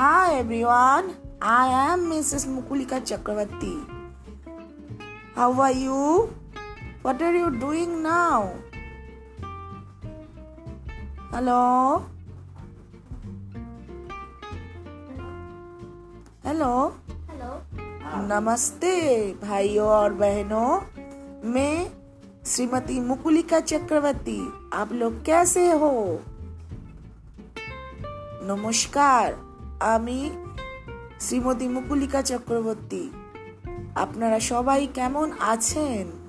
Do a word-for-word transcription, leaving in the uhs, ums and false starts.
Hi everyone, I am Missus Mukulika Chakravarti. How are you? What are you doing now? Hello? Hello? Hello? Namaste, भाइयों और बहनों, मैं श्रीमती मुकुलिका चक्रवर्ती, आप लोग कैसे हो? নমস্কার, আমি শ্রীমতী মুকুলিকা চক্রবর্তী। আপনারা সবাই কেমন আছেন?